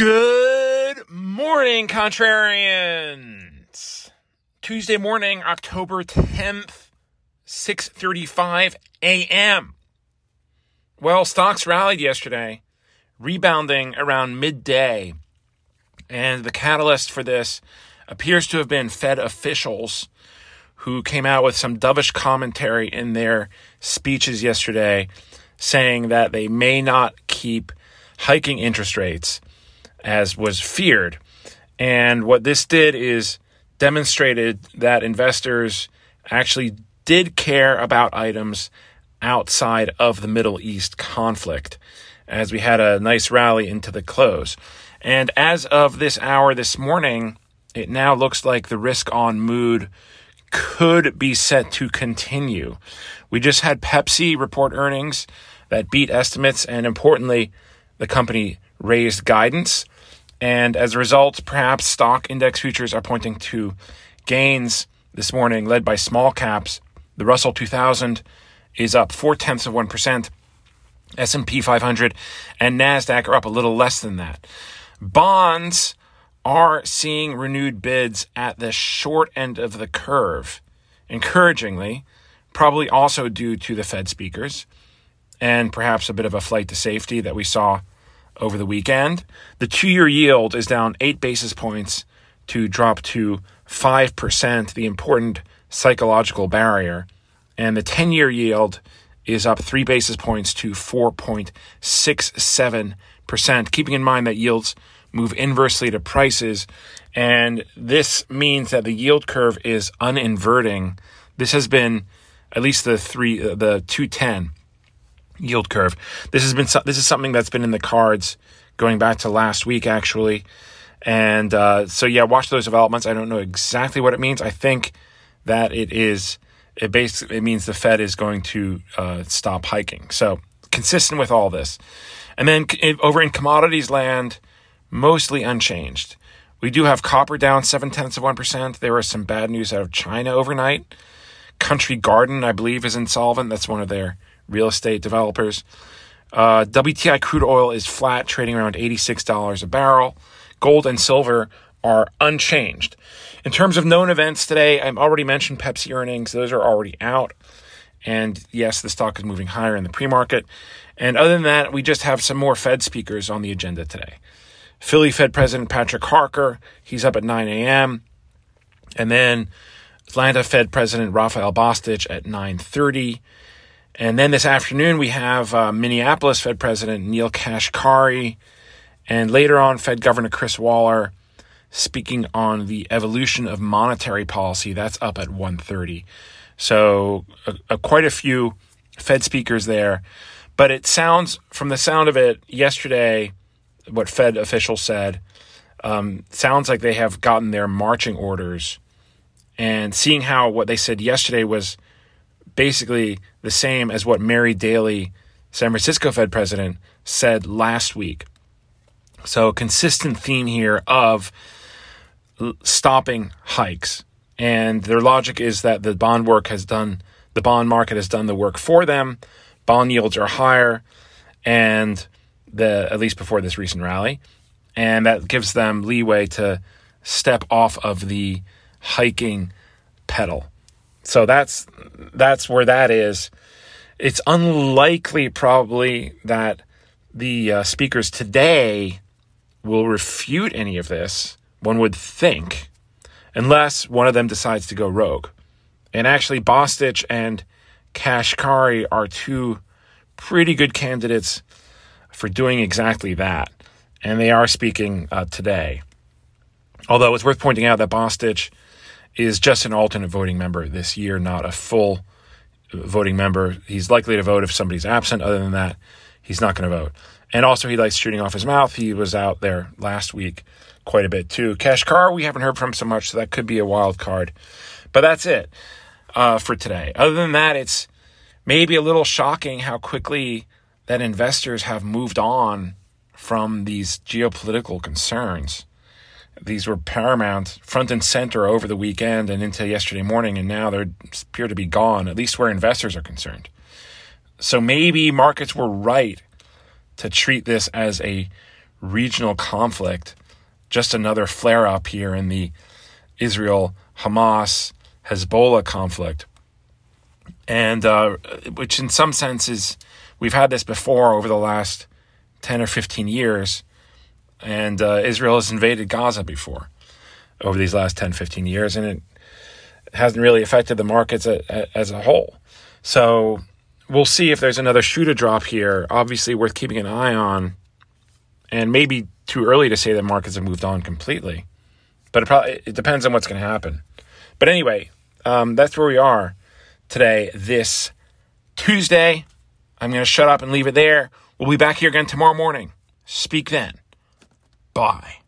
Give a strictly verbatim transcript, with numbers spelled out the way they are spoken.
Good morning, contrarians. Tuesday morning, October tenth, six thirty-five a.m. Well, stocks rallied yesterday, rebounding around midday. And the catalyst for this appears to have been Fed officials who came out with some dovish commentary in their speeches yesterday, saying that they may not keep hiking interest rates as was feared. And what this did is demonstrated that investors actually did care about items outside of the Middle East conflict, as we had a nice rally into the close. And as of this hour this morning, it now looks like the risk-on mood could be set to continue. We just had Pepsi report earnings that beat estimates, and importantly, the company raised guidance. And as a result, perhaps stock index futures are pointing to gains this morning, led by small caps. The Russell two thousand is up four tenths of one percent. S and P five hundred and NASDAQ are up a little less than that. Bonds are seeing renewed bids at the short end of the curve, encouragingly, probably also due to the Fed speakers and perhaps a bit of a flight to safety that we saw over the weekend. The two-year yield is down eight basis points to drop to five percent, the important psychological barrier. And the ten-year yield is up three basis points to four point six seven percent, keeping in mind that yields move inversely to prices. And this means that the yield curve is uninverting. This has been, at least the three, uh, the two ten yield curve. This has been, this is something that's been in the cards going back to last week, actually. And uh, so, yeah, watch those developments. I don't know exactly what it means. I think that it is, it basically it means the Fed is going to uh, stop hiking. So consistent with all this. And then over in commodities land, mostly unchanged. We do have copper down seven tenths of one percent. There was some bad news out of China overnight. Country Garden, I believe, is insolvent. That's one of their real estate developers. Uh, W T I crude oil is flat, trading around eighty-six dollars a barrel. Gold and silver are unchanged. In terms of known events today, I've already mentioned Pepsi earnings. Those are already out. And yes, the stock is moving higher in the pre-market. And other than that, we just have some more Fed speakers on the agenda today. Philly Fed President Patrick Harker, he's up at nine a.m. And then Atlanta Fed President Raphael Bostic at nine thirty. And then this afternoon, we have uh, Minneapolis Fed President Neel Kashkari. And later on, Fed Governor Chris Waller speaking on the evolution of monetary policy. That's up at one thirty. So uh, uh, quite a few Fed speakers there. But it sounds, from the sound of it yesterday, what Fed officials said, um, sounds like they have gotten their marching orders. And seeing how what they said yesterday was basically the same as what Mary Daly, San Francisco Fed president, said last week. So consistent theme here of l- stopping hikes. And their logic is that the bond work has done, the bond market has done the work for them. Bond yields are higher, and the at least before this recent rally, and that gives them leeway to step off of the hiking pedal. So that's that's where that is. It's unlikely probably that the uh, speakers today will refute any of this, one would think, unless one of them decides to go rogue. And actually, Bostic and Kashkari are two pretty good candidates for doing exactly that. And they are speaking uh, today. Although it's worth pointing out that Bostic is just an alternate voting member this year, not a full voting member. He's likely to vote if somebody's absent. Other than that, he's not going to vote. And also, he likes shooting off his mouth. He was out there last week quite a bit too. Kashkar, we haven't heard from so much, so that could be a wild card. But that's it uh, for today. Other than that, it's maybe a little shocking how quickly that investors have moved on from these geopolitical concerns. These were paramount, front and center over the weekend and into yesterday morning, and now they appear to be gone, at least where investors are concerned. So maybe markets were right to treat this as a regional conflict, just another flare-up here in the Israel-Hamas-Hezbollah conflict, and uh, which in some senses, we've had this before over the last ten or fifteen years, and uh, Israel has invaded Gaza before over these last ten, fifteen years, and it hasn't really affected the markets a, a, as a whole. So we'll see if there's another shoe to drop here, obviously worth keeping an eye on, and maybe too early to say that markets have moved on completely, but it, probably, it depends on what's going to happen. But anyway, um, that's where we are today, this Tuesday. I'm going to shut up and leave it there. We'll be back here again tomorrow morning. Speak then. Bye.